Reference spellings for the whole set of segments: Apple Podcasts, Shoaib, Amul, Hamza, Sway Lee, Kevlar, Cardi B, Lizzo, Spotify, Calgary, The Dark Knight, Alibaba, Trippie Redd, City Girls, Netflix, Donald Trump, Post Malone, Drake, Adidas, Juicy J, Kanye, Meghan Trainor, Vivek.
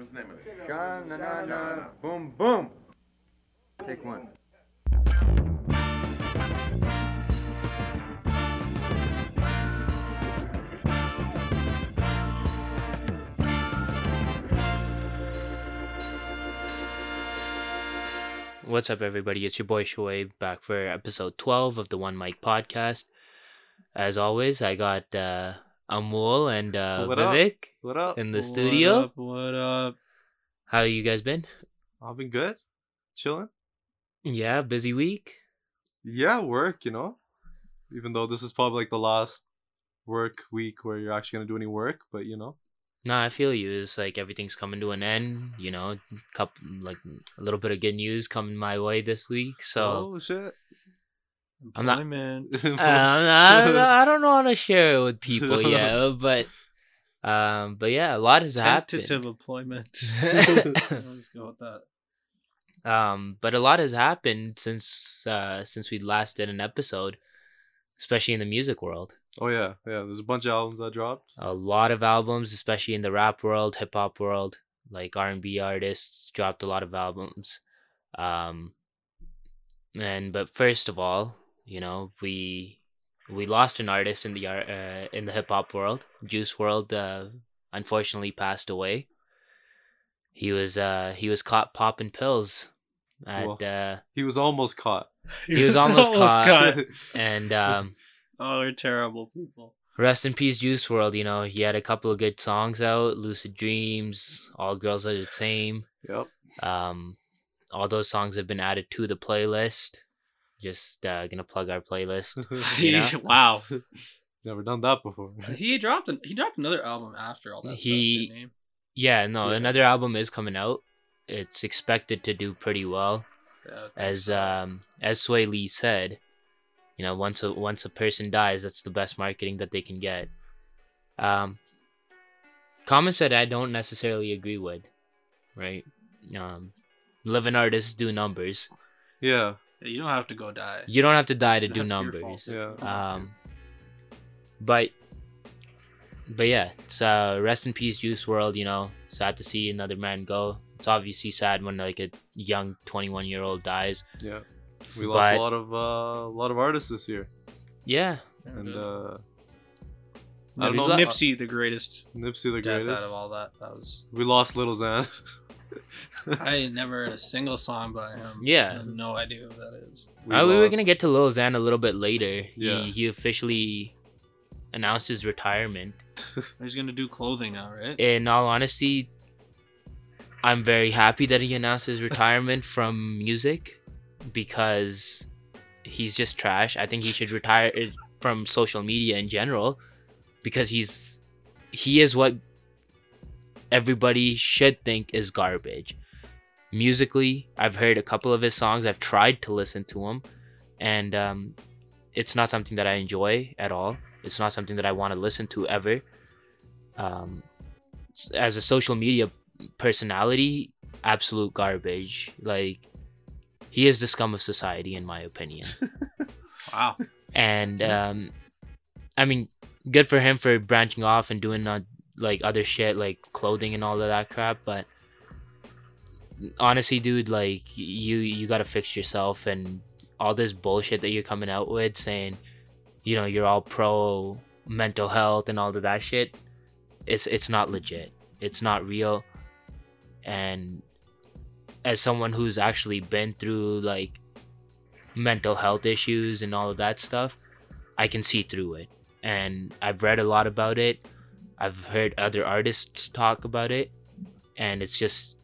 What's the name of it? Sha-na-na-na. Boom, boom. Take one. What's up, everybody? It's your boy Shoaib back for episode 12 of the One Mic Podcast. As always, I got Amul and Vivek in the studio. What up? How you guys been? I've been good. Chilling. Yeah, busy week. Yeah, work, you know. Even though this is probably like the last work week where you're actually going to do any work, but you know. Nah, I feel you. It's like everything's coming to an end, you know. A little bit of good news coming my way this week, so. Oh, shit. I don't know how to share it with people, yeah, but yeah, a lot has happened. Tentative employment. Let's go with that. But a lot has happened since we last did an episode, especially in the music world. Oh yeah. There's a bunch of albums that dropped. A lot of albums, especially in the rap world, hip hop world, like R&B artists dropped a lot of albums. But first of all, you know, we lost an artist in the hip hop world. Juice WRLD unfortunately passed away. He was caught popping pills. He was almost caught. He was almost caught. And oh, they're terrible people. Rest in peace, Juice WRLD. You know, he had a couple of good songs out, "Lucid Dreams," "All Girls Are the Same." Yep. All those songs have been added to the playlist. Just gonna plug our playlist. You know? Wow. Never done that before. He dropped another album after all that stuff, didn't he? Yeah, no, yeah. Another album is coming out. It's expected to do pretty well, yeah, as Sway Lee said. You know, once a person dies, that's the best marketing that they can get. Comments that I don't necessarily agree with, right? Living artists do numbers. Yeah. You don't have to go die. You don't have to die to do numbers. Yeah. But yeah, it's rest in peace, Juice WRLD. You know, sad to see another man go. It's obviously sad when like a young 21-year-old dies. Yeah. We lost a lot of artists this year. Yeah. And I don't know, Nipsey the greatest out of all that. We lost Lil Xan. I never heard a single song by him. Yeah. I have no idea who that is. We were gonna get to Lil Xan a little bit later. Yeah. He officially announced his retirement. He's gonna do clothing now, right? In all honesty, I'm very happy that he announced his retirement from music. Because he's just trash. I think he should retire from social media in general, because he is what everybody should think is garbage. Musically, I've heard a couple of his songs. I've tried to listen to him, and it's not something that I enjoy at all. It's not something that I want to listen to ever. As a social media personality, absolute garbage. Like, he is the scum of society, in my opinion. Wow. And, I mean, good for him for branching off and doing like other shit, like clothing and all of that crap. But honestly, dude, like you got to fix yourself, and all this bullshit that you're coming out with saying, you know, you're all pro mental health and all of that shit. It's not legit. It's not real. And as someone who's actually been through like mental health issues and all of that stuff, I can see through it. And I've read a lot about it. I've heard other artists talk about it, and it's just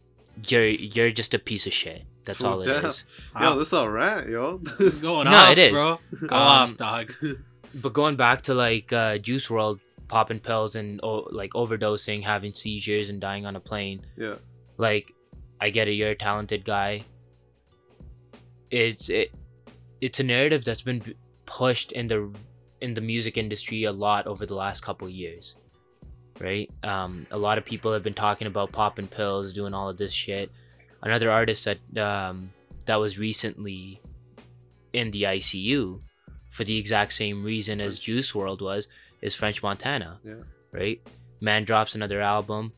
you're just a piece of shit. That's all it is. Yo, that's all right, yo. Going off, it is. Bro. Go off, dog. But going back to like Juice WRLD popping pills and like overdosing, having seizures, and dying on a plane. Yeah. Like, I get it, you're a talented guy. It's a narrative that's been pushed in the music industry a lot over the last couple of years, right? A lot of people have been talking about popping pills, doing all of this shit. Another artist that was recently in the ICU for the exact same reason as Juice WRLD is French Montana, yeah. Right? Man drops another album,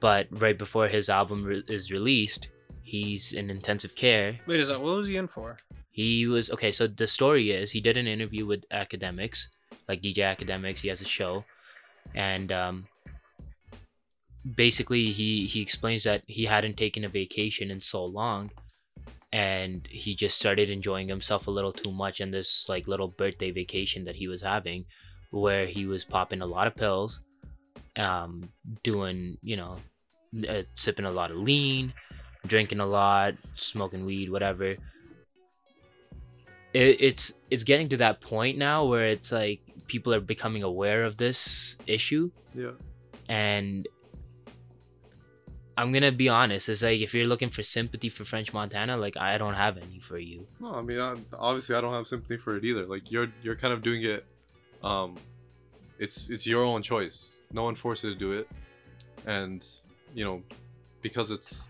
But right before his album is released, he's in intensive care. Wait, is that what was he in for? He was okay. So the story is he did an interview with Academics, like DJ Academics. He has a show, and basically he explains that he hadn't taken a vacation in so long, and he just started enjoying himself a little too much. And this like little birthday vacation that he was having, where he was popping a lot of pills, doing, you know, sipping a lot of lean, drinking a lot, smoking weed, whatever. It's getting to that point now where it's like people are becoming aware of this issue. Yeah. And I'm gonna be honest, it's like if you're looking for sympathy for French Montana, like I don't have any for you. No, I mean, obviously I don't have sympathy for it either. Like you're kind of doing it. It's your own choice. No one forced you to do it, and you know, because it's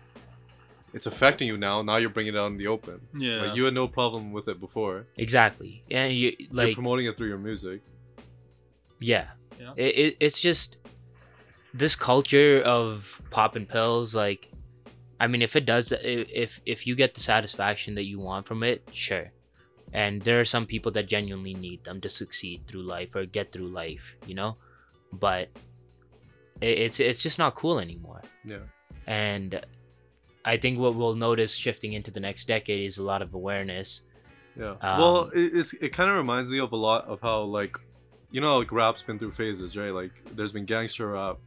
affecting you now. Now you're bringing it out in the open. Yeah, like you had no problem with it before. Exactly, and you like you're promoting it through your music. Yeah. It's just this culture of popping pills. Like, I mean, if it does, if you get the satisfaction that you want from it, sure. And there are some people that genuinely need them to succeed through life or get through life, you know. But it's just not cool anymore. Yeah, and I think what we'll notice shifting into the next decade is a lot of awareness. Yeah. Well, it kind of reminds me of a lot of how, like, you know, like rap's been through phases, right? Like there's been gangster rap,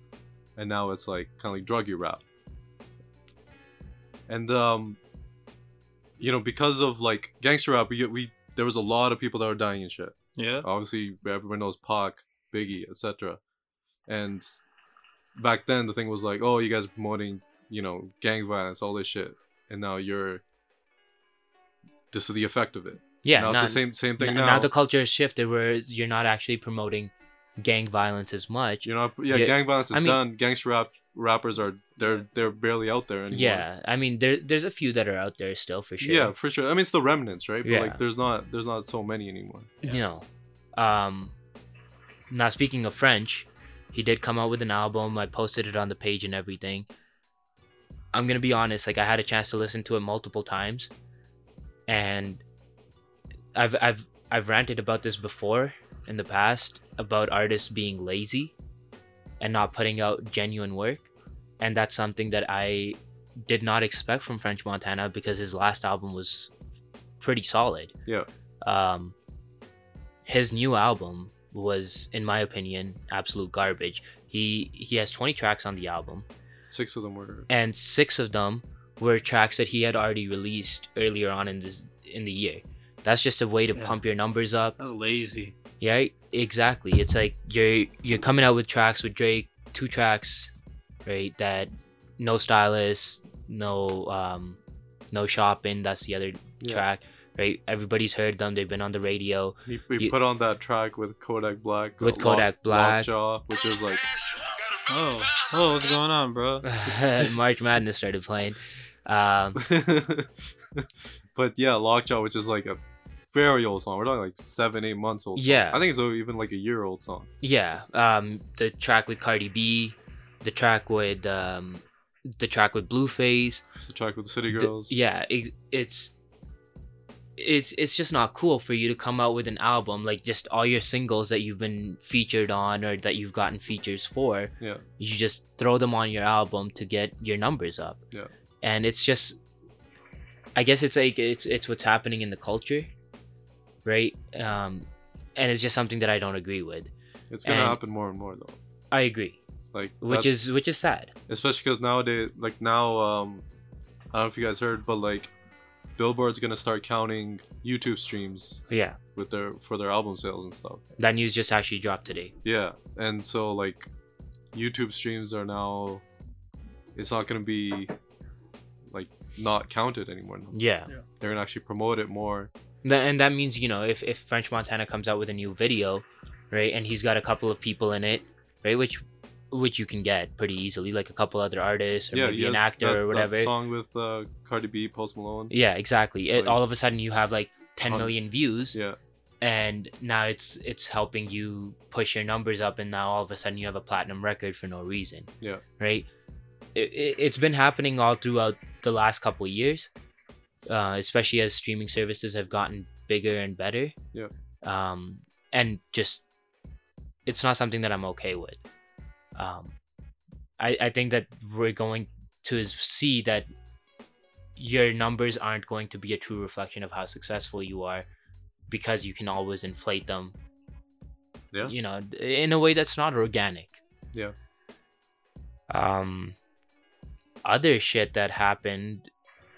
and now it's like kind of like druggy rap. And you know, because of like gangster rap, we there was a lot of people that were dying and shit. Yeah. Obviously, everyone knows Pac, Biggie, etc. And back then, the thing was like, oh, you guys are promoting, you know, gang violence, all this shit, and now you're. This is the effect of it. Yeah, now it's the same thing. Now the culture has shifted where you're not actually promoting gang violence as much. You're not. Yeah, gang violence is done. Gangster rappers are they're barely out there anymore. Yeah, I mean there's a few that are out there still for sure. Yeah, for sure. I mean it's the remnants, right? But yeah. Like there's not so many anymore. Yeah. You know, now speaking of French, he did come out with an album. I posted it on the page and everything. I'm going to be honest, like I had a chance to listen to it multiple times, and I've ranted about this before in the past about artists being lazy and not putting out genuine work. And that's something that I did not expect from French Montana because his last album was pretty solid. Yeah. His new album was, in my opinion, absolute garbage. He has 20 tracks on the album. Six of them were tracks that he had already released earlier on in the year. That's just a way to pump your numbers up. That's lazy. Yeah, exactly. It's like you're coming out with tracks with Drake, 2 tracks, right? That no stylist, no shopping. That's the other track, right? Everybody's heard them. They've been on the radio. We put on that track with Kodak Black. Lockjaw, which was like. Oh, what's going on, bro? March Madness started playing. But yeah, Lockjaw, which is like a very old song. We're talking like 7-8 months old. Yeah. Song. I think it's even like a year old song. Yeah. The track with Cardi B, the track with Blueface, the track with the City Girls. It's just not cool for you to come out with an album like just all your singles that you've been featured on or that you've gotten features for. Yeah. You just throw them on your album to get your numbers up. Yeah. And it's just, I guess it's like it's what's happening in the culture, right? And it's just something that I don't agree with. It's gonna happen more and more though. I agree. Like which is sad. Especially because nowadays, like now, I don't know if you guys heard, but like. Billboard's gonna start counting YouTube streams. Yeah. With their album sales and stuff. That news just actually dropped today. Yeah, and so like, YouTube streams are now, it's not gonna be, like not counted anymore. Yeah. They're gonna actually promote it more. And that means, you know, if French Montana comes out with a new video, right, and he's got a couple of people in it, right, which you can get pretty easily, like a couple other artists or maybe an actor or whatever. That song with Cardi B, Post Malone. Yeah, exactly. Like, all of a sudden you have like 10 million views. Yeah. And now it's helping you push your numbers up, and now all of a sudden you have a platinum record for no reason. Yeah. Right? it's been happening all throughout the last couple of years, especially as streaming services have gotten bigger and better. Yeah. And just, it's not something that I'm okay with. I think that we're going to see that your numbers aren't going to be a true reflection of how successful you are, because you can always inflate them. Yeah. You know, in a way that's not organic. Yeah. Other shit that happened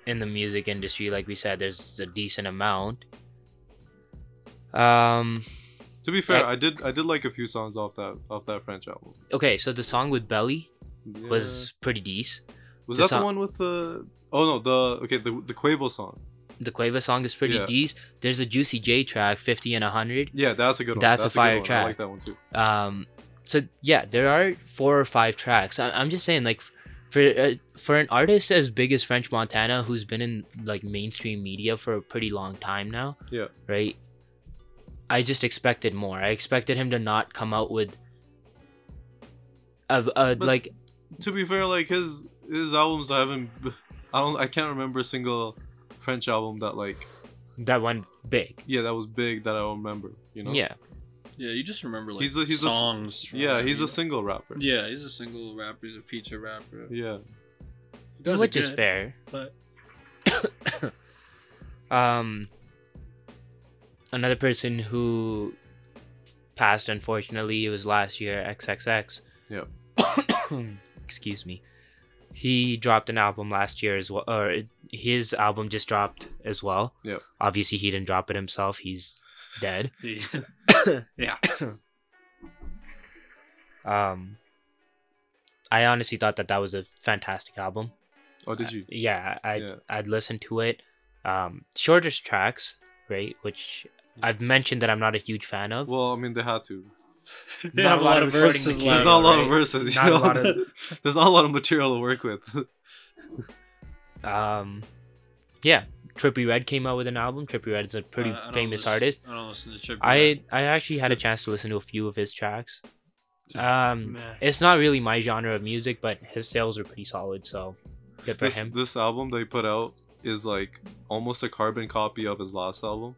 in the music industry, like we said, there's a decent amount. To be fair, I did like a few songs off that French album. Okay, so the song with Belly was pretty decent. Was that the one with the? Oh no, the Quavo song. The Quavo song is pretty decent. There's a Juicy J track, 50 and 100. Yeah, that's a good one. That's a fire track. I like that one too. So yeah, there are 4 or 5 tracks. I'm just saying, like, for an artist as big as French Montana, who's been in like mainstream media for a pretty long time now. Yeah. Right. I just expected more. I expected him to not come out with like. To be fair, like his albums, I can't remember a single French album that like that went big. Yeah, that was big that I remember. You know. Yeah. Yeah, you just remember like he's songs. He's a single rapper. Yeah, he's a single rapper. He's a feature rapper. Yeah. Which is fair, but. Another person who passed, unfortunately, it was last year, XXX. Yeah. Excuse me. He dropped an album last year as well, or his album just dropped as well. Yeah. Obviously, he didn't drop it himself. He's dead. Yeah. I honestly thought that was a fantastic album. Oh, did you? I'd listened to it. Shortest tracks, right? Which. I've mentioned that I'm not a huge fan of. Well, I mean, they had to. They have a lot of verses. There's not a lot of verses. There's not a lot of material to work with. Yeah, Trippie Redd came out with an album. Trippie Redd is a pretty famous artist. I don't listen to Trippie Redd. I actually had a chance to listen to a few of his tracks. It's not really my genre of music, but his sales are pretty solid. So good for him. This album they put out is like almost a carbon copy of his last album.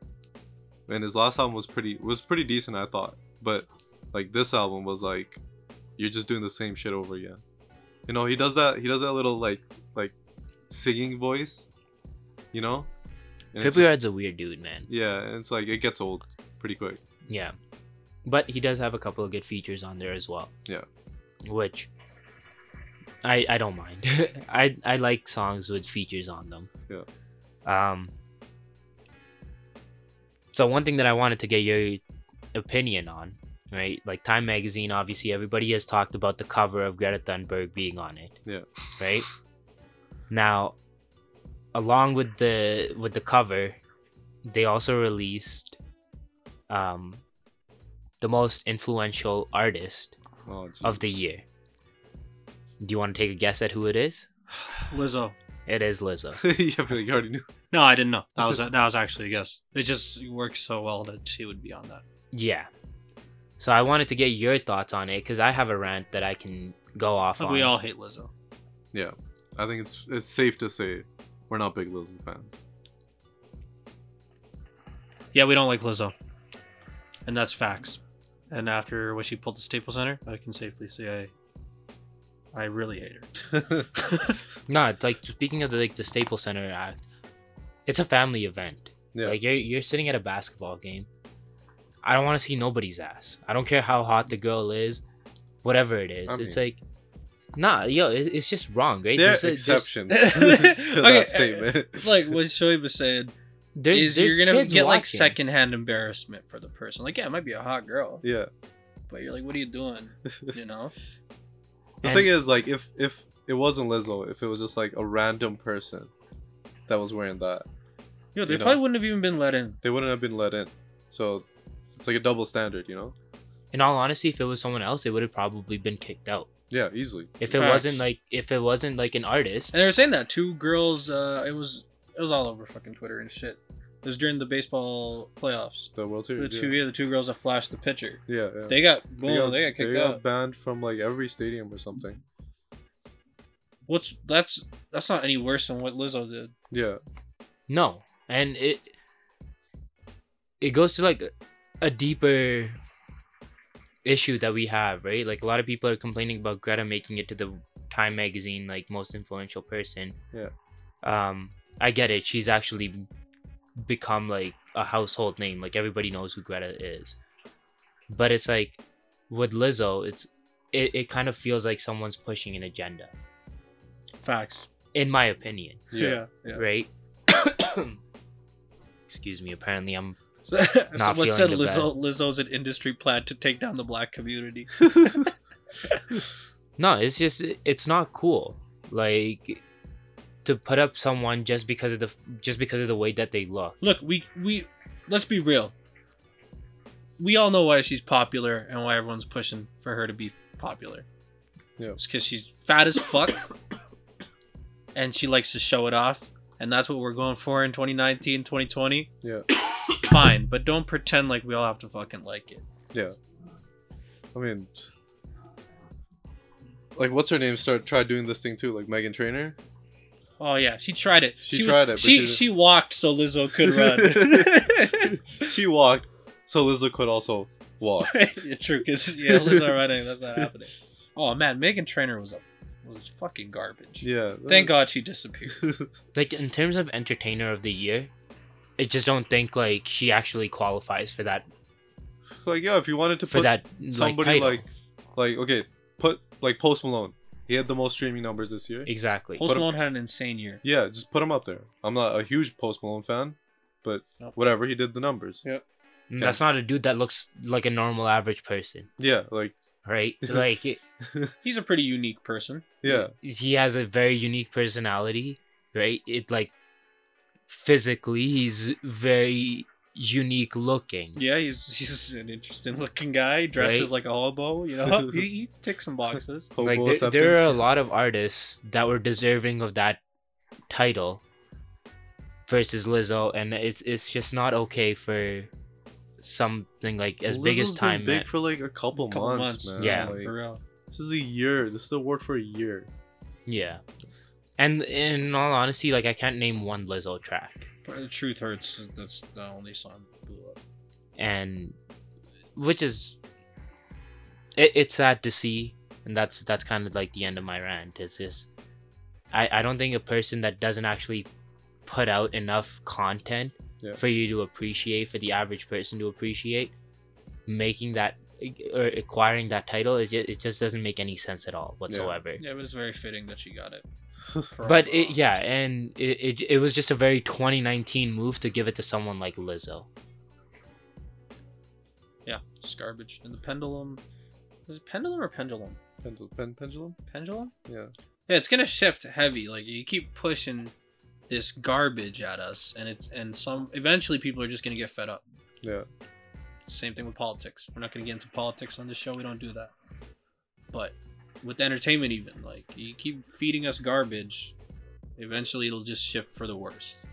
And his last album was pretty decent, I thought. But like this album was like, you're just doing the same shit over again. You know, he does that little like singing voice, you know? Trippie Redd's a weird dude, man. Yeah, and it's like it gets old pretty quick. Yeah. But he does have a couple of good features on there as well. Yeah. Which I don't mind. I like songs with features on them. Yeah. So one thing that I wanted to get your opinion on, right? Like Time Magazine, obviously everybody has talked about the cover of Greta Thunberg being on it. Yeah. Right? Now, along with the cover, they also released the most influential artist of the year. Do you want to take a guess at who it is? Lizzo. It is Lizzo. Yeah, but you already knew. No, I didn't know. That was actually a guess. It just works so well that she would be on that. Yeah. So I wanted to get your thoughts on it because I have a rant that I can go off on. We all hate Lizzo. Yeah, I think it's safe to say we're not big Lizzo fans. Yeah, we don't like Lizzo, and that's facts. And after when she pulled the Staples Center, I can safely say I really hate her. No, it's like speaking of the Staples Center act, it's a family event. Yeah. Like you're sitting at a basketball game. I don't want to see nobody's ass. I don't care how hot the girl is, whatever it is. I mean, it's like, it's just wrong, right? There are exceptions to that statement. Like what Shoaib was saying, there's you're gonna get walking. Like secondhand embarrassment for the person. Like yeah, it might be a hot girl. Yeah, but you're like, what are you doing? You know. The thing is, like, if it wasn't Lizzo, if it was just, like, a random person that was wearing that. Yeah, they probably wouldn't have even been let in. They wouldn't have been let in. So, it's like a double standard, you know? In all honesty, if it was someone else, they would have probably been kicked out. Yeah, easily. If it wasn't, like, an artist. And they were saying that. 2 girls, it was all over fucking Twitter and shit. It was during the baseball playoffs. The World Series. The 2 girls that flashed the pitcher. Yeah, yeah. They got kicked out. They got banned from like every stadium or something. That's not any worse than what Lizzo did. Yeah. No, and it goes to like a deeper issue that we have, right? Like a lot of people are complaining about Greta making it to the Time magazine, like most influential person. Yeah. I get it. She's actually become like a household name. Like everybody knows who Greta is. But it's like with Lizzo, it kind of feels like someone's pushing an agenda. Facts. In my opinion. Yeah. Right? Excuse me. Apparently I'm not feeling the best. Lizzo's an industry plan to take down the black community. No, it's just, it's not cool. Like, to put up someone just because of the way that they look. Look, we let's be real. We all know why she's popular and why everyone's pushing for her to be popular. Yeah. It's because she's fat as fuck and she likes to show it off. And that's what we're going for in 2019, 2020. Yeah. Fine, but don't pretend like we all have to fucking like it. Yeah. I mean... Like, what's her name? Tried doing this thing too, like Meghan Trainor. Oh yeah, she tried it. She tried it. She walked so Lizzo could run. She walked so Lizzo could also walk. True, because yeah, Lizzo running, that's not happening. Oh man, Meghan Trainor was fucking garbage. Yeah. Thank God she disappeared. Like in terms of Entertainer of the Year, I just don't think like she actually qualifies for that. Like yeah, if you wanted to put that, somebody like okay. Put like Post Malone. He had the most streaming numbers this year. Exactly. Post Malone had an insane year. Yeah, just put him up there. I'm not a huge Post Malone fan, but whatever, he did the numbers. Yep. Okay. That's not a dude that looks like a normal average person. Yeah, like right? Like he's a pretty unique person. Yeah. He has a very unique personality, right? It like physically he's very unique looking. Yeah, he's an interesting looking guy. He dresses like a hobo, you know. He ticks some boxes. Like there are a lot of artists that were deserving of that title versus Lizzo, and it's just not okay for something like as Lizzo's big as Time. Been big for like a couple months, man. Yeah, like, for real. This is a year. This is the award for a year. Yeah, and in all honesty, like I can't name one Lizzo track. The Truth Hurts, that's the only song that blew up. And which is it's sad to see, and that's kind of like the end of my rant. It's just I don't think a person that doesn't actually put out enough content for you to appreciate, for the average person to appreciate, making that or acquiring that title, it just doesn't make any sense at all whatsoever. Yeah, but it's very fitting that she got it. But it was just a very 2019 move to give it to someone like Lizzo. Yeah, it's garbage. And the pendulum, is it pendulum or pendulum? Pendulum? Yeah, it's gonna shift heavy. Like you keep pushing this garbage at us, and eventually people are just gonna get fed up. Yeah. Same thing with politics. We're not going to get into politics on this show. We don't do that. But with entertainment even, like, you keep feeding us garbage, eventually it'll just shift for the worst.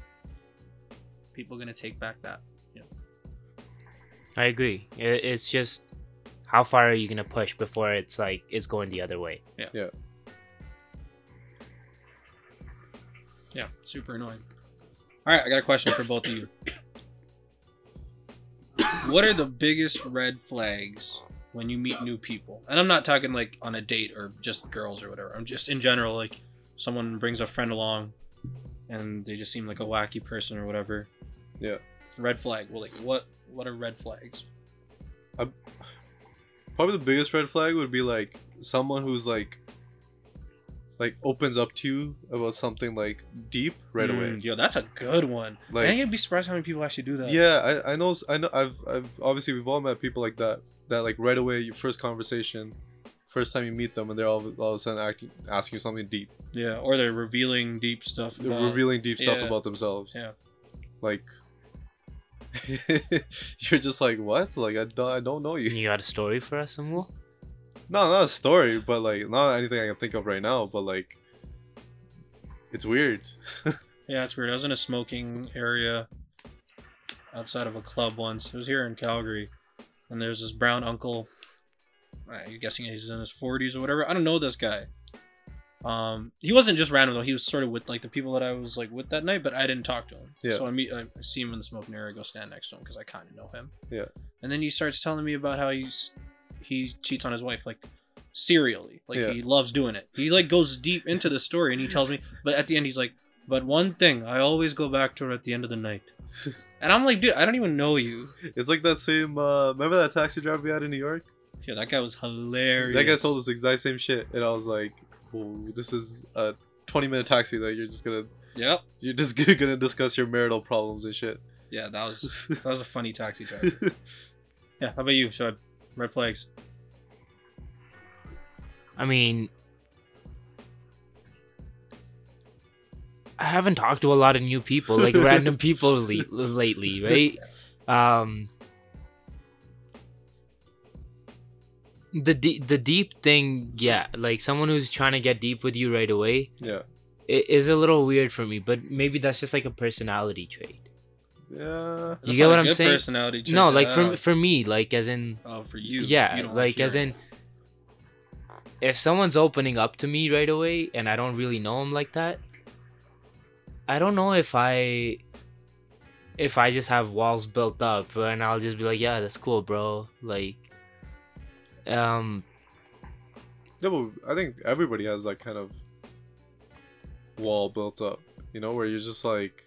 People are going to take back that. You know? I agree. It's just, how far are you going to push before it's, like, it's going the other way? Yeah. Yeah, super annoying. All right, I got a question for both of you. What are the biggest red flags when you meet new people? And I'm not talking like on a date or just girls or whatever. I'm just in general, like someone brings a friend along and they just seem like a wacky person or whatever. Yeah. Red flag. Well, like what are red flags? Probably the biggest red flag would be like someone who's like opens up to you about something like deep right away. Yo, that's a good one. Like, man, you'd be surprised how many people actually do that. Yeah, I know. I've obviously we've all met people like that. That like right away, your first conversation, first time you meet them, and they're all of a sudden asking you something deep. Yeah, or they're revealing deep stuff. About themselves. Yeah, like you're just like, what? Like I don't know you. You got a story for us, Amul? No, not a story, but like not anything I can think of right now, but like it's weird. Yeah, it's weird. I was in a smoking area outside of a club once. It was here in Calgary, and there's this brown uncle. I'm guessing he's in his 40s or whatever. I don't know this guy. He wasn't just random though. He was sort of with like the people that I was like with that night, but I didn't talk to him. Yeah. So I see him in the smoking area, I go stand next to him because I kind of know him. Yeah. And then he starts telling me about how he cheats on his wife like serially, like yeah. He loves doing it. He like goes deep into the story and he tells me, but at the end he's like, but one thing, I always go back to her at the end of the night. And I'm like, dude, I don't even know you. It's like that same, remember that taxi driver we had in New York? Yeah, that guy was hilarious. That guy told us the exact same shit. And I was like, oh, this is a 20-minute taxi that you're just gonna discuss your marital problems and shit. Yeah, that was a funny taxi driver. Yeah, how about you, Shad? Red flags. I mean, I haven't talked to a lot of new people, like random people lately, right? The deep thing, yeah, like someone who's trying to get deep with you right away, yeah, it is a little weird for me. But maybe that's just like a personality trait. Yeah, you get what I'm saying? Personality trait. No, like for me, like as in. Oh, for you. Yeah, you like as in. If someone's opening up to me right away and I don't really know them like that. I don't know if I just have walls built up and I'll just be like, yeah, that's cool, bro. Like, yeah, but I think everybody has that kind of wall built up, you know, where you're just like,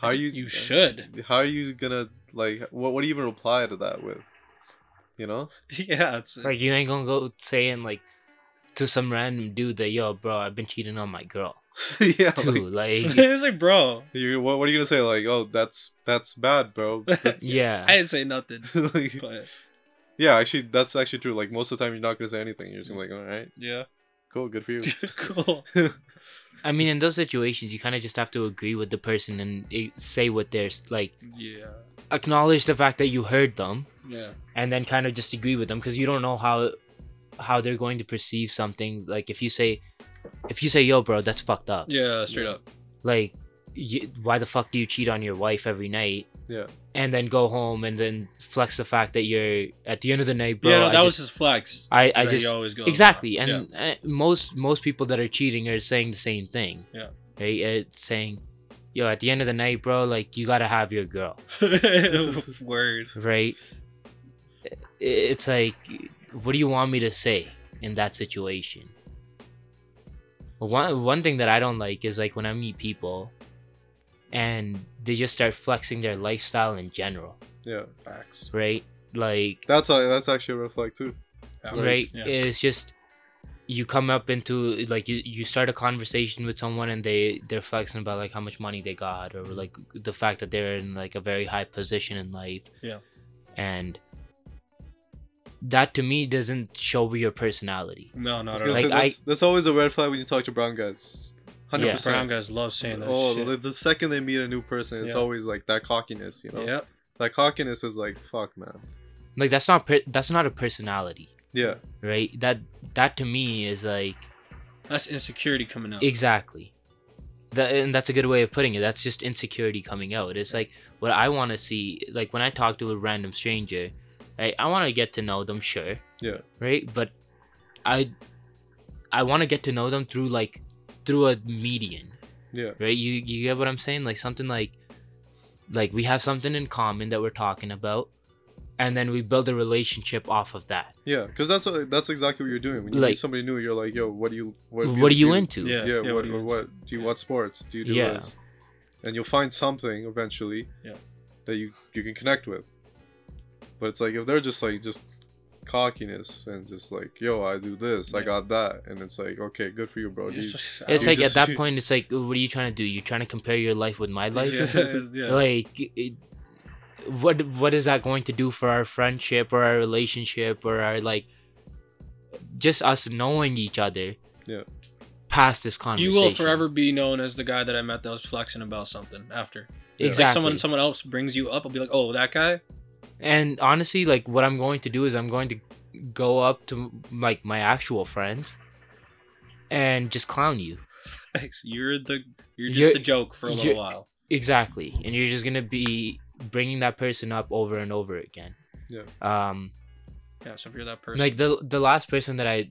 how are you? You should. How are you gonna like? What do you even reply to that with? You know? Yeah, it's like you ain't gonna go saying like to some random dude that, yo, bro, I've been cheating on my girl. Yeah, too, like it was like, bro, what are you gonna say? Like, oh, that's bad, bro. That's, yeah, I didn't say nothing. Like, but yeah, actually, that's actually true. Like most of the time, you're not gonna say anything. You're just gonna be like, all right, yeah, cool, good for you. Cool. I mean, in those situations, you kind of just have to agree with the person and say what they're like. Yeah. Acknowledge the fact that you heard them. Yeah. And then kind of just agree with them because you don't know how they're going to perceive something. Like if you say, yo, bro, that's fucked up. Yeah, straight up. Like, why the fuck do you cheat on your wife every night? Yeah. And then go home and then flex the fact that you're at the end of the night, bro. Yeah, no, that was his flex. I just always go exactly. And yeah. Most people that are cheating are saying the same thing. Yeah. Right? It's saying, yo, at the end of the night, bro, like, you gotta have your girl. Word. Right? It's like, what do you want me to say in that situation? One thing that I don't like is like when I meet people and they just start flexing their lifestyle in general. Yeah, facts. Right? Like that's actually a red flag too. Right? Yeah. It's just you come up into like you start a conversation with someone and they're flexing about like how much money they got or like the fact that they're in like a very high position in life. Yeah. And that to me doesn't show your personality. No, not at all. Like, that's always a red flag when you talk to brown guys. 100%. Yeah. Brown guys love saying that shit. Oh, the second they meet a new person, it's always like that cockiness, you know? Yep. That cockiness is like, fuck, man. Like, that's not a personality. Yeah. Right? That to me is like... That's insecurity coming out. Exactly. And that's a good way of putting it. That's just insecurity coming out. It's like, what I want to see... Like, when I talk to a random stranger... I want to get to know them, sure. Yeah. Right? But I want to get to know them through a median. Yeah. Right? You get what I'm saying? Like something like we have something in common that we're talking about, and then we build a relationship off of that. Yeah, because that's exactly what you're doing. When you meet somebody new, you're like, yo, what are you into? Yeah. Yeah what do you watch sports? Do you do this? And you'll find something eventually that you can connect with. But it's like if they're just cockiness and just like, yo, I do this, I got that, and it's like, okay, good for you, bro. It's like at that point, it's like, what are you trying to do? You're trying to compare your life with my life? Yeah. Like, what is that going to do for our friendship or our relationship or our like, just us knowing each other? Yeah. Past this conversation, you will forever be known as the guy that I met that was flexing about something after. Exactly. Like someone else brings you up, I'll be like, oh, that guy. And honestly, like, what I'm going to do is I'm going to go up to, like, my actual friends and just clown you. Thanks. You're just a joke for a little while. Exactly. And you're just going to be bringing that person up over and over again. Yeah. So if you're that person. Like, the last person that I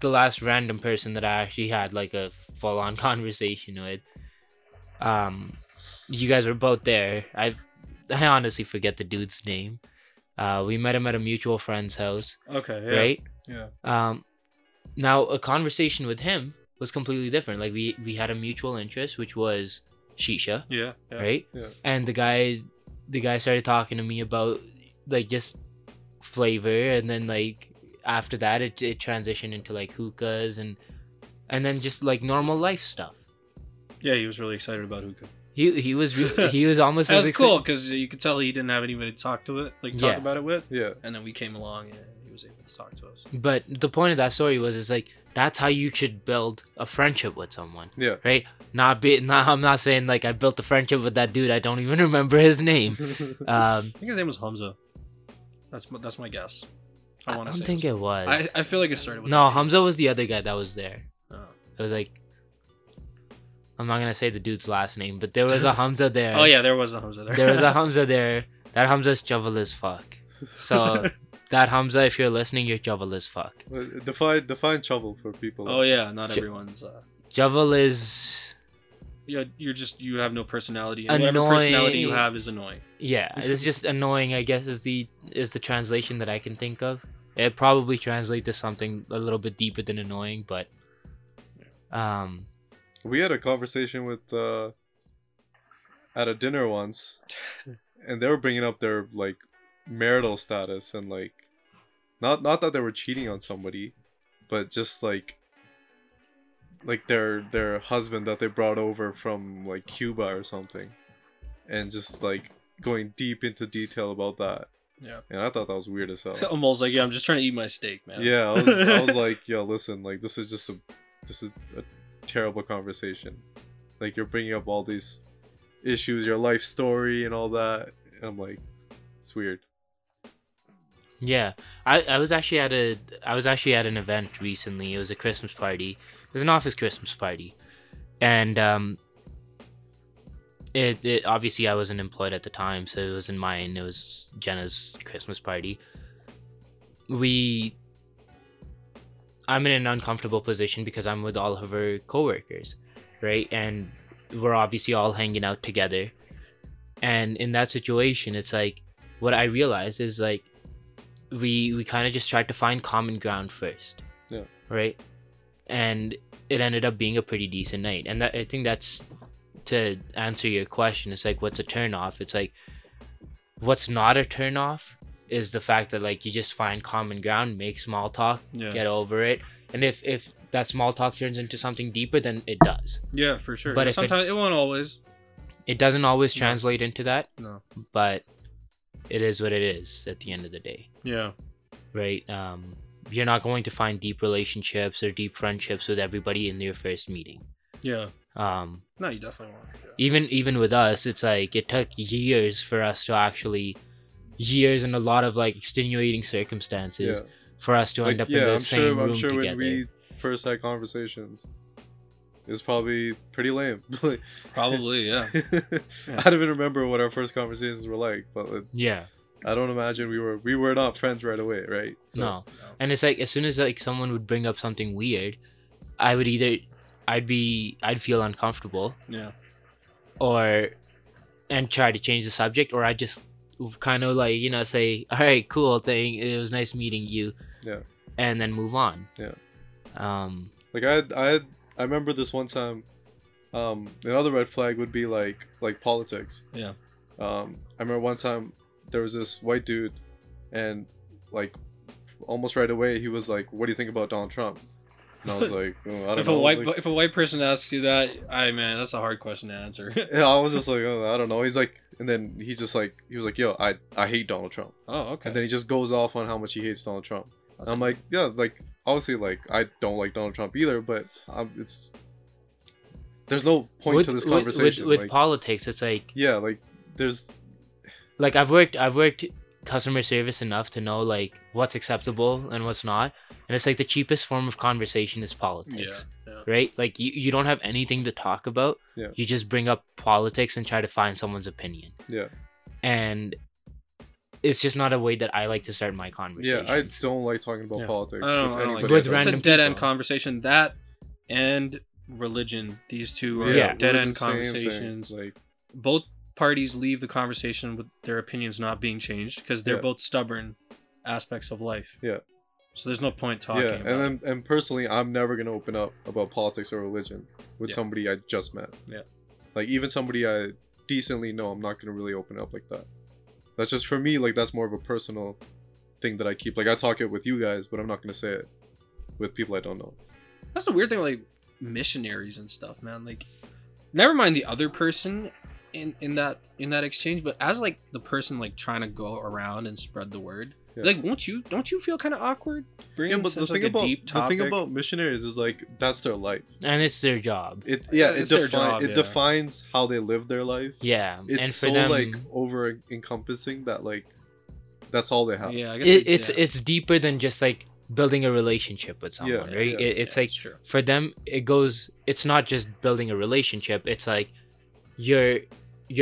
the last random person that I actually had like a full-on conversation with. You guys were both there. I honestly forget the dude's name. We met him at a mutual friend's house. Okay. Yeah. Right? Yeah. Now a conversation with him was completely different. Like we had a mutual interest, which was shisha. Yeah. Yeah, right. Yeah. And the guy started talking to me about like just flavor, and then like after that it transitioned into like hookahs and then just like normal life stuff. Yeah, he was really excited about hookah. He was almost as cool, because you could tell he didn't have anybody to talk about it with. Yeah. And then we came along and he was able to talk to us. But the point of that story was, it's like that's how you should build a friendship with someone. Yeah. Right? I'm not saying like I built a friendship with that dude. I don't even remember his name. I think his name was Hamza. That's my guess. I don't think it was. I feel like it started with Hamza was the other guy that was there. Oh. It was like, I'm not going to say the dude's last name, but there was a Hamza there. Oh yeah, there was a Hamza there. There was a Hamza there. That Hamza's chubble as fuck. So that Hamza, if you're listening, you're chubble as fuck. Define chubble for people. Oh yeah, not everyone's. Chubble is... Yeah, you have no personality. And annoying. Whatever personality you have is annoying. Yeah, it's just annoying, I guess, is the translation that I can think of. It probably translates to something a little bit deeper than annoying, but... We had a conversation with at a dinner once, and they were bringing up their like marital status, and like not that they were cheating on somebody, but just like their husband that they brought over from like Cuba or something, and just like going deep into detail about that. Yeah, and I thought that was weird as hell. Almost like, yeah, I'm just trying to eat my steak, man. Yeah, I was like, yo, listen, like this is a terrible conversation. Like, you're bringing up all these issues, your life story and all that, and I'm like, it's weird. Yeah, I was actually at an event recently. It was a Christmas party. It was an office Christmas party, and it obviously I wasn't employed at the time, so it wasn't mine. It was Jenna's Christmas party. I'm in an uncomfortable position because I'm with all of her coworkers, right? And we're obviously all hanging out together. And in that situation, it's like, what I realized is like, we kind of just tried to find common ground first. Yeah. Right? And it ended up being a pretty decent night. And I think that's, to answer your question, it's like, what's a turnoff? It's like, what's not a turnoff is the fact that like you just find common ground, make small talk, yeah, get over it. And if that small talk turns into something deeper, then it does. Yeah, for sure. But sometimes it won't always. It doesn't always translate into that. No. But it is what it is at the end of the day. Yeah. Right. You're not going to find deep relationships or deep friendships with everybody in your first meeting. Yeah. No, you definitely won't. Yeah. Even with us, it's like it took years for us to actually. Years and a lot of like extenuating circumstances, yeah, for us to end up in the same room together. When we first had conversations, it was probably pretty lame. Probably, yeah. I don't even remember what our first conversations were like, but yeah, I don't imagine we were not friends right away, right? So, no. And it's like as soon as like someone would bring up something weird, I would I'd feel uncomfortable, yeah, and try to change the subject, or I just kind of like, you know, say, all right, cool thing, it was nice meeting you, yeah, and then move on. Yeah. Like I remember this one time, another red flag would be like politics. Yeah. I remember one time there was this white dude, and like almost right away he was like, what do you think about Donald Trump? And I was like, oh, I don't know. If a white person asks you that, man, that's a hard question to answer. Yeah, I was just like, oh, I don't know. He's like, and then he's just like, he was like, yo, I hate Donald Trump. Oh, okay. And then he just goes off on how much he hates Donald Trump. And I'm like, yeah, like obviously, like I don't like Donald Trump either, but there's no point to this conversation. With like, politics, it's like, yeah, like there's, like I've worked customer service enough to know like what's acceptable and what's not, and it's like the cheapest form of conversation is politics. Yeah, yeah. Right, like you don't have anything to talk about. Yeah. You just bring up politics and try to find someone's opinion. Yeah. And it's just not a way that I like to start my conversation. Yeah, I don't like talking about politics. I don't like it. It's a dead-end conversation. That and religion. These two are dead-end conversations. Like, both parties leave the conversation with their opinions not being changed because they're both stubborn aspects of life. Yeah. So there's no point talking about it. And personally, I'm never going to open up about politics or religion with somebody I just met. Yeah. Like, even somebody I decently know, I'm not going to really open up like that. That's just for me, like, that's more of a personal thing that I keep. Like, I talk it with you guys, but I'm not going to say it with people I don't know. That's the weird thing, like, missionaries and stuff, man. Like, never mind the other person in that exchange, but as, like, the person, like, trying to go around and spread the word. Yeah. Like, don't you feel kind of awkward? Yeah, but the thing about missionaries is, like, that's their life. And it's their job. It defines how they live their life. Yeah. It's and for so, them, like, over-encompassing that, like, that's all they have. Yeah, I guess it's deeper than just, like, building a relationship with someone, right? Yeah, it's, like, true. For them, it's not just building a relationship. It's, like, you're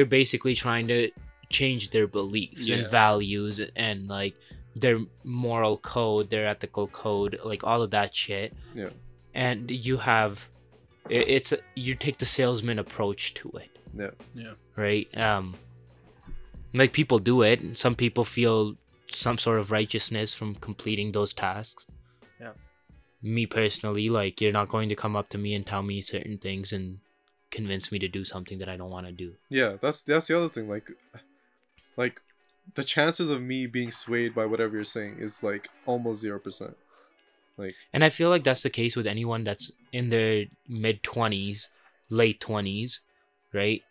basically trying to change their beliefs and values and, like, their moral code, their ethical code, like, all of that shit. Yeah. And you have you take the salesman approach to it. Yeah. Yeah. Right. Like, people do it, and some people feel some sort of righteousness from completing those tasks. Yeah. Me personally, like, you're not going to come up to me and tell me certain things and convince me to do something that I don't want to do. Yeah, that's the other thing. Like, the chances of me being swayed by whatever you're saying is, like, almost 0%. Like, and I feel like that's the case with anyone that's in their mid-20s, late 20s, right?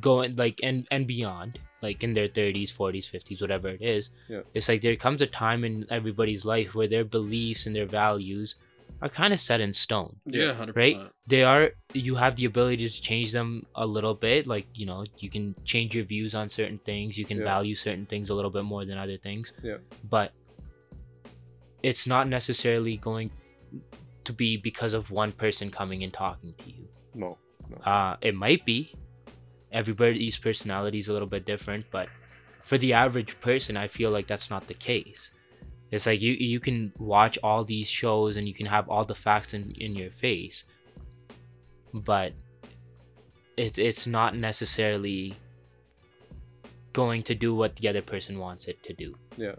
Going, like, and beyond, like, in their 30s, 40s, 50s, whatever it is. Yeah. It's like there comes a time in everybody's life where their beliefs and their values are kind of set in stone. Yeah, 100%. Right? They are. You have the ability to change them a little bit. Like, you know, you can change your views on certain things. You can value certain things a little bit more than other things. Yeah. But it's not necessarily going to be because of one person coming and talking to you. No. It might be. Everybody's personality is a little bit different, but for the average person, I feel like that's not the case. It's like you can watch all these shows and you can have all the facts in your face, but it's not necessarily going to do what the other person wants it to do. Yeah.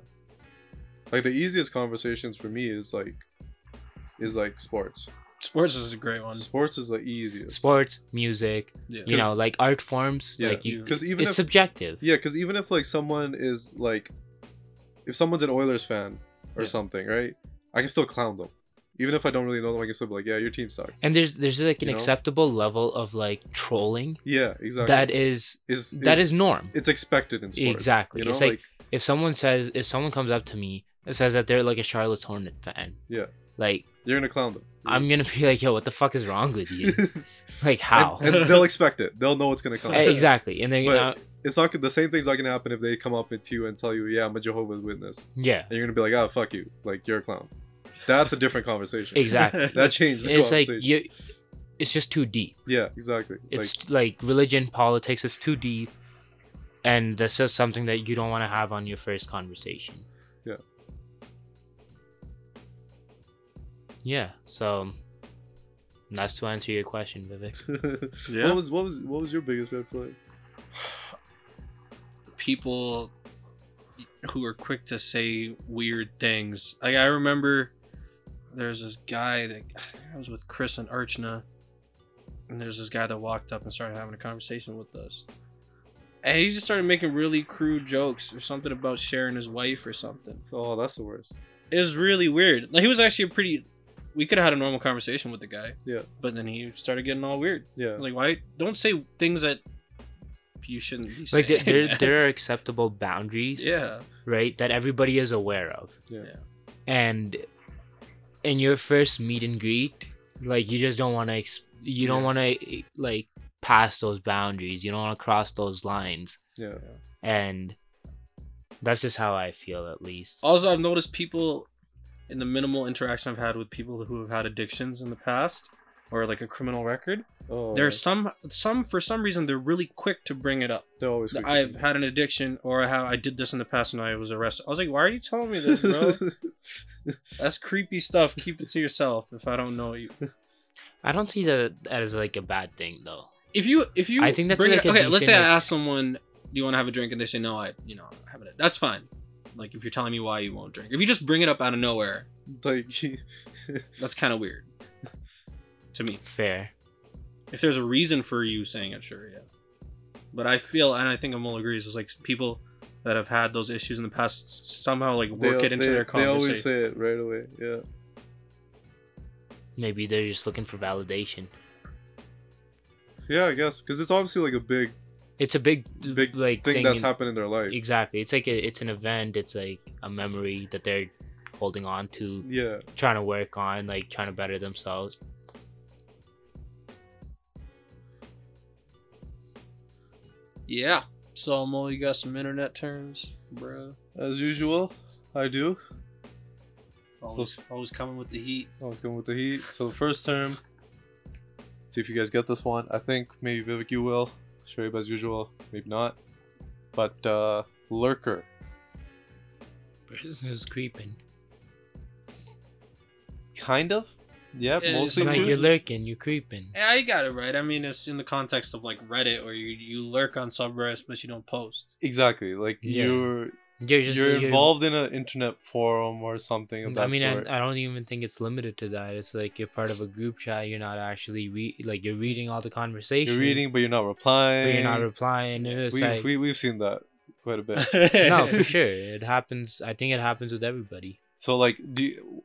Like, the easiest conversations for me is like sports. Sports is a great one. Sports is the easiest. Sports, music, you know, like, art forms. Yeah. Like, it's subjective. Yeah, because even if, like, someone is, like, if someone's an Oilers fan or something, right? I can still clown them. Even if I don't really know them, I can still be like, yeah, your team sucks. And there's like, an acceptable level of, like, trolling. Yeah, exactly. That is norm. It's expected in sports. Exactly. You know? It's like, if someone comes up to me and says that they're, like, a Charlotte Hornet fan. Yeah. Like, you're going to clown them. I'm going to be like, yo, what the fuck is wrong with you? Like, how? And they'll expect it. They'll know what's going to come. Exactly. And they're going to... It's not the same thing's not gonna happen if they come up to you and tell you, yeah, I'm a Jehovah's Witness. Yeah. And you're gonna be like, oh, fuck you. Like, you're a clown. That's a different conversation. Exactly. That changes the conversation. Like, it's just too deep. Yeah, exactly. It's like religion, politics, it's too deep. And that's just something that you don't want to have on your first conversation. Yeah. Yeah, so that's to answer your question, Vivek. Yeah. What was your biggest red flag? People who are quick to say weird things. Like, I remember there's this guy that I was with Chris and Archana, and there's this guy that walked up and started having a conversation with us, and he just started making really crude jokes or something about sharing his wife or something. Oh, that's the worst. It was really weird. Like, he was actually we could have had a normal conversation with the guy. Yeah. But then he started getting all weird. Yeah. Like, why don't say things that you shouldn't be saying. Like, there are acceptable boundaries, right, that everybody is aware of. Yeah. And in your first meet and greet, like, you just don't want to don't want to, like, pass those boundaries. You don't want to cross those lines. Yeah. And that's just how I feel, at least. Also, I've noticed people in the minimal interaction I've had with people who have had addictions in the past, or like a criminal record. Oh. There's some for some reason they're really quick to bring it up. They're always quick. I've had an addiction, or I did this in the past and I was arrested. I was like, why are you telling me this, bro? That's creepy stuff. Keep it to yourself if I don't know you. I don't see that as like a bad thing though. If you I think that's like it, okay, let's say I ask someone, do you want to have a drink, and they say no, I haven't. That's fine. Like if you're telling me why you won't drink, if you just bring it up out of nowhere, like that's kind of weird to me. Fair. If there's a reason for you saying it, sure, yeah. But I feel, and I think Amol agrees, is like people that have had those issues in the past somehow like work it into their conversation. They always say it right away. Yeah. Maybe they're just looking for validation. Yeah, I guess because it's obviously like a big. It's a big like thing that's happened in their life. Exactly. It's like it's an event. It's like a memory that they're holding on to. Yeah. Trying to work on, like trying to better themselves. Yeah. So, Mo, you got some internet terms, bro? As usual, I do. Always coming with the heat. Always coming with the heat. So, the first term. See if you guys get this one. I think maybe Vivek, you will. Shreve as usual, maybe not, but lurker. Business creeping. Kind of, yeah mostly. Like you're lurking, you're creeping. Yeah, you got it right. I mean, it's in the context of like Reddit, or you lurk on subreddits, but you don't post. Exactly, like yeah. You're involved in an internet forum or something of that sort. I don't even think it's limited to that. It's like you're part of a group chat. You're not actually you're reading all the conversation. You're reading, but you're not replying. We've seen that quite a bit. No, for sure, it happens. I think it happens with everybody. So like, do you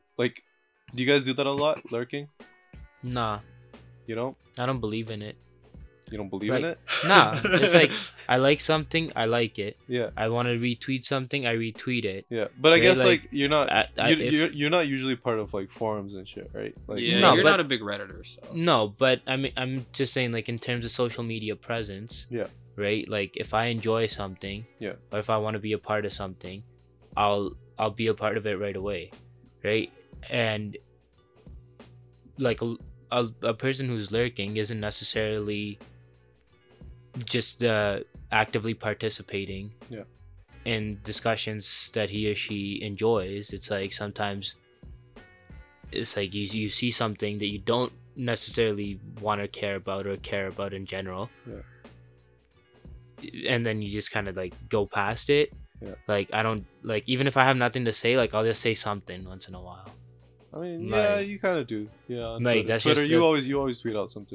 guys do that a lot? Lurking? Nah. You don't? I don't believe in it. You don't believe in it? Nah. It's like, I like something, I like it. Yeah. I want to retweet something, I retweet it. Yeah. But I guess, like you're not... you're not usually part of, like, forums and shit, right? Like, yeah, no, you're not a big Redditor, so... No, but I mean, I'm just saying, like, in terms of social media presence... Yeah. Right? Like, if I enjoy something... Yeah. Or if I want to be a part of something, I'll be a part of it right away. Right? And, like, a person who's lurking isn't necessarily... just actively participating in discussions that he or she enjoys. It's like sometimes it's like you see something that you don't necessarily want to care about or care about in general, and then you just kind of like go past it. Like I don't, like even if I have nothing to say, like I'll just say something once in a while. I mean, like, yeah, you kind of do. Yeah, like Twitter. That's Twitter, just you always tweet out some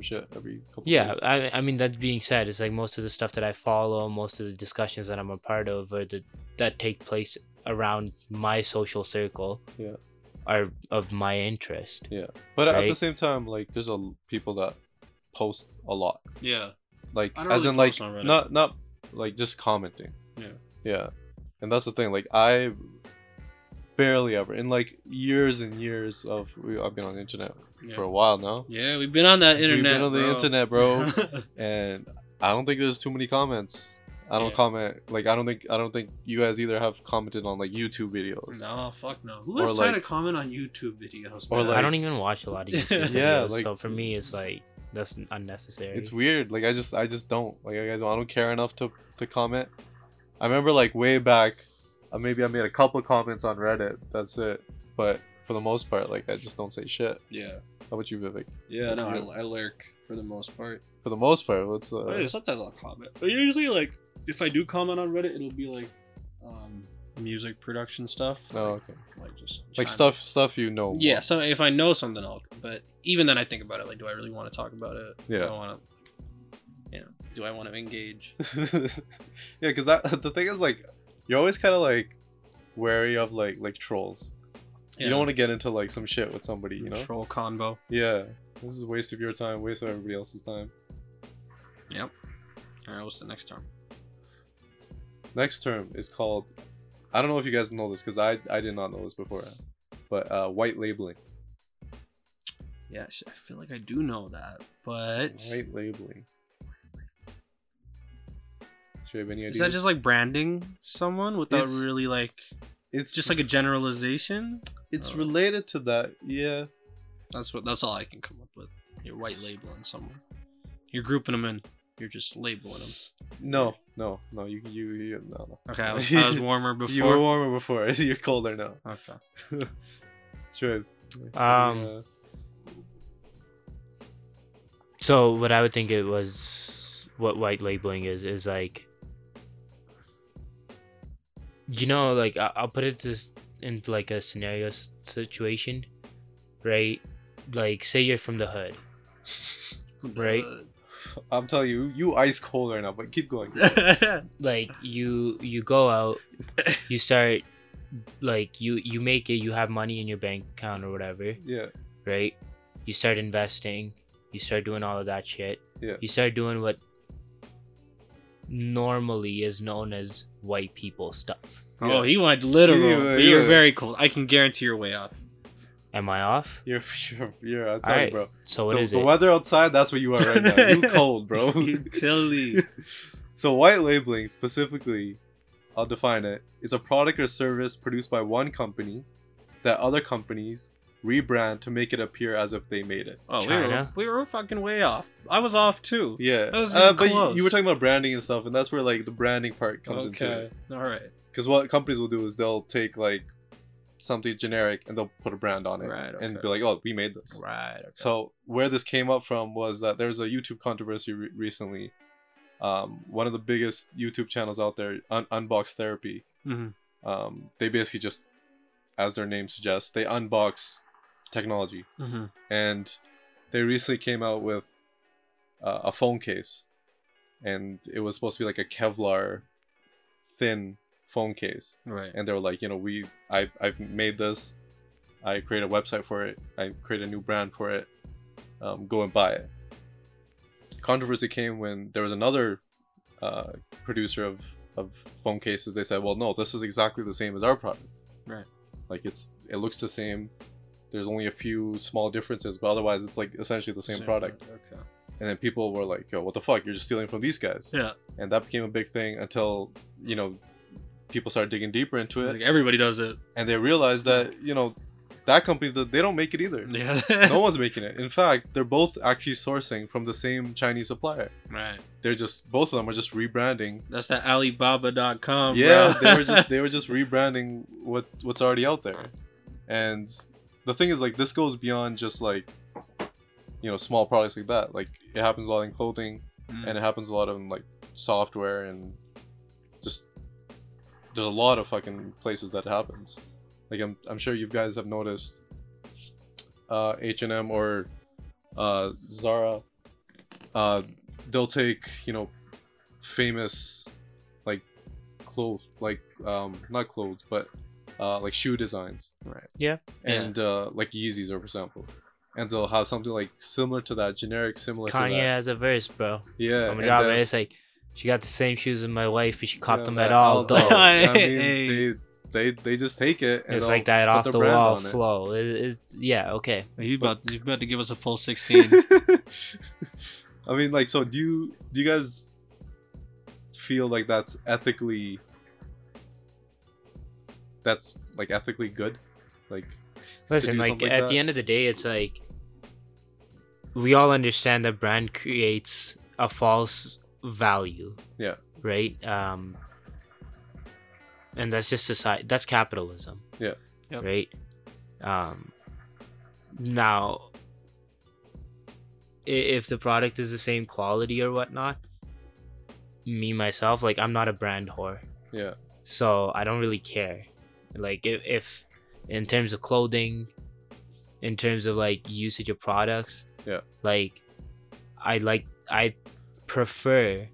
shit every couple. Yeah, days. I mean, that being said, it's like most of the stuff that I follow, most of the discussions that I'm a part of, or that take place around my social circle, are of my interest. Yeah, but right? At the same time, like there's people that post a lot. Yeah, like as really in like not like just commenting. Yeah, and that's the thing. Like I. Barely ever. In like years and years of... I've been on the internet for a while now. Yeah, we've been on that internet, bro. And I don't think there's too many comments. I don't comment. Like, I don't think you guys either have commented on like YouTube videos. No, fuck no. Who has time to comment on YouTube videos? Or like, I don't even watch a lot of YouTube videos. Yeah, like, so for me, it's like... That's unnecessary. It's weird. Like, I just don't. Like, I don't care enough to comment. I remember like way back... Maybe I made a couple comments on Reddit. That's it. But for the most part, like I just don't say shit. Yeah. How about you, Vivek? Yeah, no, I lurk for the most part. For the most part, what's the? Sometimes I'll comment, but usually, like if I do comment on Reddit, it'll be like music production stuff. Oh, okay. Like just like stuff you know. Yeah. More. So if I know something, I'll. But even then, I think about it. Like, do I really want to talk about it? Yeah. Do I want to engage? Yeah, because the thing is like. You're always kind of like wary of like trolls. Yeah. You don't want to get into like some shit with somebody, you know? Troll convo. Yeah. This is a waste of your time, waste of everybody else's time. Yep. Alright, what's the next term? Next term is called, I don't know if you guys know this because I did not know this before, but white labeling. Yeah, I feel like I do know that, but... White labeling. Is that just like branding someone without really like? It's just like a generalization. It's related to that, yeah. That's all I can come up with. You're white labeling someone. You're grouping them in. You're just labeling them. No. You, no. Okay, I was warmer before. You were warmer before. You're colder now. Okay. Sure. So what I would think it was, what white labeling is like, you know, like I'll put it this into like a scenario situation, right? Like say you're from the hood, right? I'm telling you, you ice cold right now, but keep going. Like you go out, you start, like you make it, you have money in your bank account or whatever. Yeah. Right? You start investing, you start doing all of that shit. Yeah. You start doing what normally is known as white people stuff. Yeah. Oh, he went literal. You're very cold. I can guarantee you're way off. Am I off? You're I'm telling you, bro. So what is it? The weather outside, that's what you are right now. You cold, bro. You chilly. So white labeling specifically, I'll define it. It's a product or service produced by one company that other companies rebrand to make it appear as if they made it. Oh, we were fucking way off. I was off too. Yeah. I was but close. You were talking about branding and stuff, and that's where like the branding part comes into it. Okay. All right. Because what companies will do is they'll take like something generic and they'll put a brand on it, right, okay, and be like, "Oh, we made this." Right. Okay. So where this came up from was that there's a YouTube controversy recently. One of the biggest YouTube channels out there, Unbox Therapy. Mm-hmm. They basically just, as their name suggests, they unbox technology, mm-hmm, and they recently came out with a phone case, and it was supposed to be like a Kevlar thin phone case, right? And they were like, you know, I've made this, I create a website for it, I create a new brand for it, go and buy it. Controversy came when there was another producer of phone cases. They said, well, no, this is exactly the same as our product, right? Like it looks the same, there's only a few small differences, but otherwise it's like essentially the same product. Okay. And then people were like, yo, what the fuck, you're just stealing from these guys. Yeah. And that became a big thing until, you know, people started digging deeper into it. Like everybody does it. And they realized that, you know, that company, they don't make it either. Yeah. No one's making it. In fact, they're both actually sourcing from the same Chinese supplier. Right. They're just, both of them are just rebranding. That's that Alibaba.com. Yeah, bro. they were just rebranding what's already out there. And the thing is, like, this goes beyond just like, you know, small products like that. Like it happens a lot in clothing, and it happens a lot in like software, and just there's a lot of fucking places that it happens. Like I'm sure you guys have noticed H&M or Zara, they'll take, you know, famous like clothes, like not clothes, but like shoe designs, right? Yeah. And like Yeezys, or for example, and they'll have something like similar to that, generic similar Kanye to that. Kanye has a verse, bro. Yeah. Oh my god, man, it's like, she got the same shoes as my wife, but she copped them at all, though. I mean, they just take it. And it's like that off the wall flow. It's, yeah, okay. You're about to give us a full 16. I mean, like, so do you guys feel like that's ethically good? Like, listen, like at that? The end of the day, it's like, we all understand that brand creates a false value. Yeah. Right. And that's just society. That's capitalism. Yeah. Yep. Right. Now, if the product is the same quality or whatnot, me myself, like, I'm not a brand whore. Yeah. So I don't really care. Like if in terms of clothing, in terms of like usage of products, yeah, like I prefer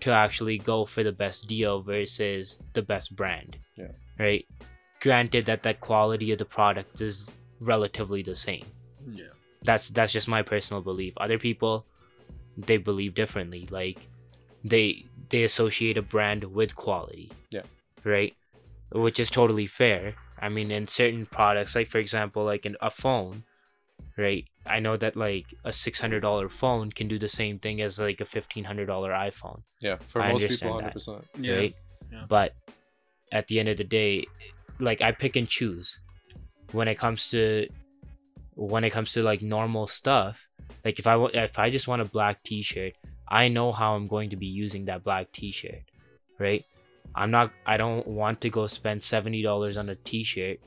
to actually go for the best deal versus the best brand. Yeah. Right. Granted that quality of the product is relatively the same. Yeah. That's just my personal belief. Other people, they believe differently. Like they associate a brand with quality. Yeah. Right. Which is totally fair. I mean, in certain products, like for example, like in a phone, right? I know that like a $600 phone can do the same thing as like a $1,500 iPhone. Yeah, for most people, 100%. Yeah. Right? Yeah. But at the end of the day, like I pick and choose when it comes to when it comes to like normal stuff. Like if I just want a black t-shirt, I know how I'm going to be using that black t-shirt, right? I don't want to go spend $70 on a t-shirt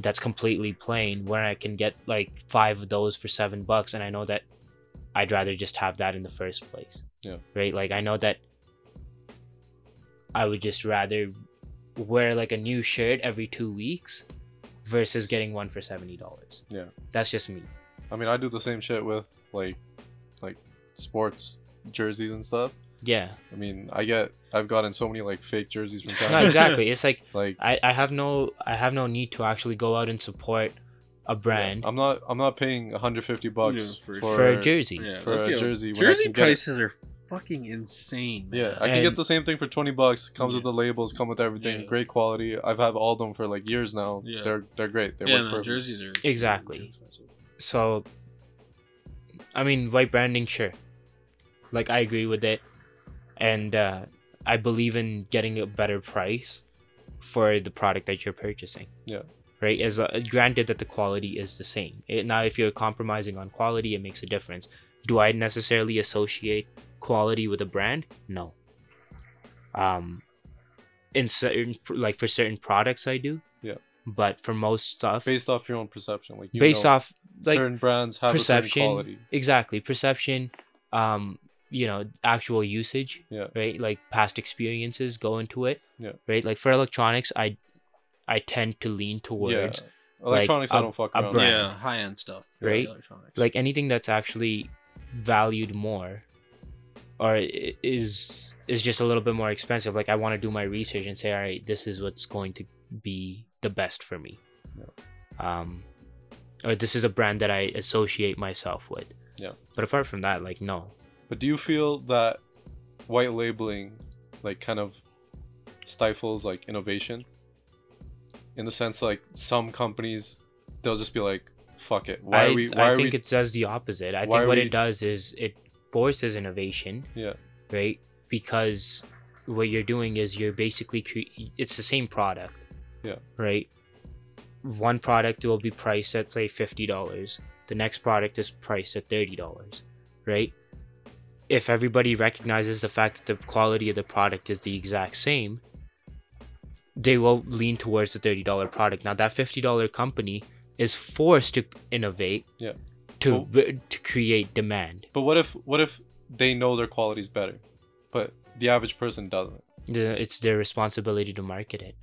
that's completely plain, where I can get like 5 of those for $7, and I know that I'd rather just have that in the first place. Yeah. Right? Like I know that I would just rather wear like a new shirt every 2 weeks versus getting one for $70. Yeah. That's just me. I mean, I do the same shit with like sports jerseys and stuff. Yeah. I mean, I've gotten so many like fake jerseys from China. No, exactly. It's like I have no need to actually go out and support a brand. Yeah, I'm not paying $150 for a jersey. Yeah, for a jersey. Jersey prices are fucking insane. Man. Yeah, I can get the same thing for $20. Comes with the labels, come with everything. Yeah. Great quality. I've had all of them for like years now. Yeah. They're great. They work perfect. Jerseys are exactly. So, I mean, white branding, sure. Like I agree with it, and I believe in getting a better price for the product that you're purchasing. Yeah. Right. As granted that the quality is the same. Now, if you're compromising on quality, it makes a difference. Do I necessarily associate quality with a brand? No. In certain, like for certain products, I do. Yeah. But for most stuff, based off your own perception, like off certain brands have perception, a certain quality. Exactly, perception. You know, actual usage. Yeah. Right. Like past experiences go into it. Yeah. Right. Like for electronics, I tend to lean towards electronics. Like I don't fuck around. Yeah, high end stuff. Right. Yeah, electronics. Like anything that's actually valued more, or is just a little bit more expensive. Like I want to do my research and say, all right, this is what's going to be the best for me. Yeah. Or this is a brand that I associate myself with. Yeah. But apart from that, like no. But do you feel that white labeling, like, kind of stifles like innovation? In the sense, like some companies, they'll just be like, "Fuck it." I think it does the opposite. I think what it does is it forces innovation. Yeah. Right. Because what you're doing is you're basically it's the same product. Yeah. Right. One product will be priced at say $50. The next product is priced at $30. Right. If everybody recognizes the fact that the quality of the product is the exact same, they will lean towards the $30 product. Now that $50 company is forced to innovate to create demand. But what if they know their quality is better, but the average person doesn't? It's their responsibility to market it.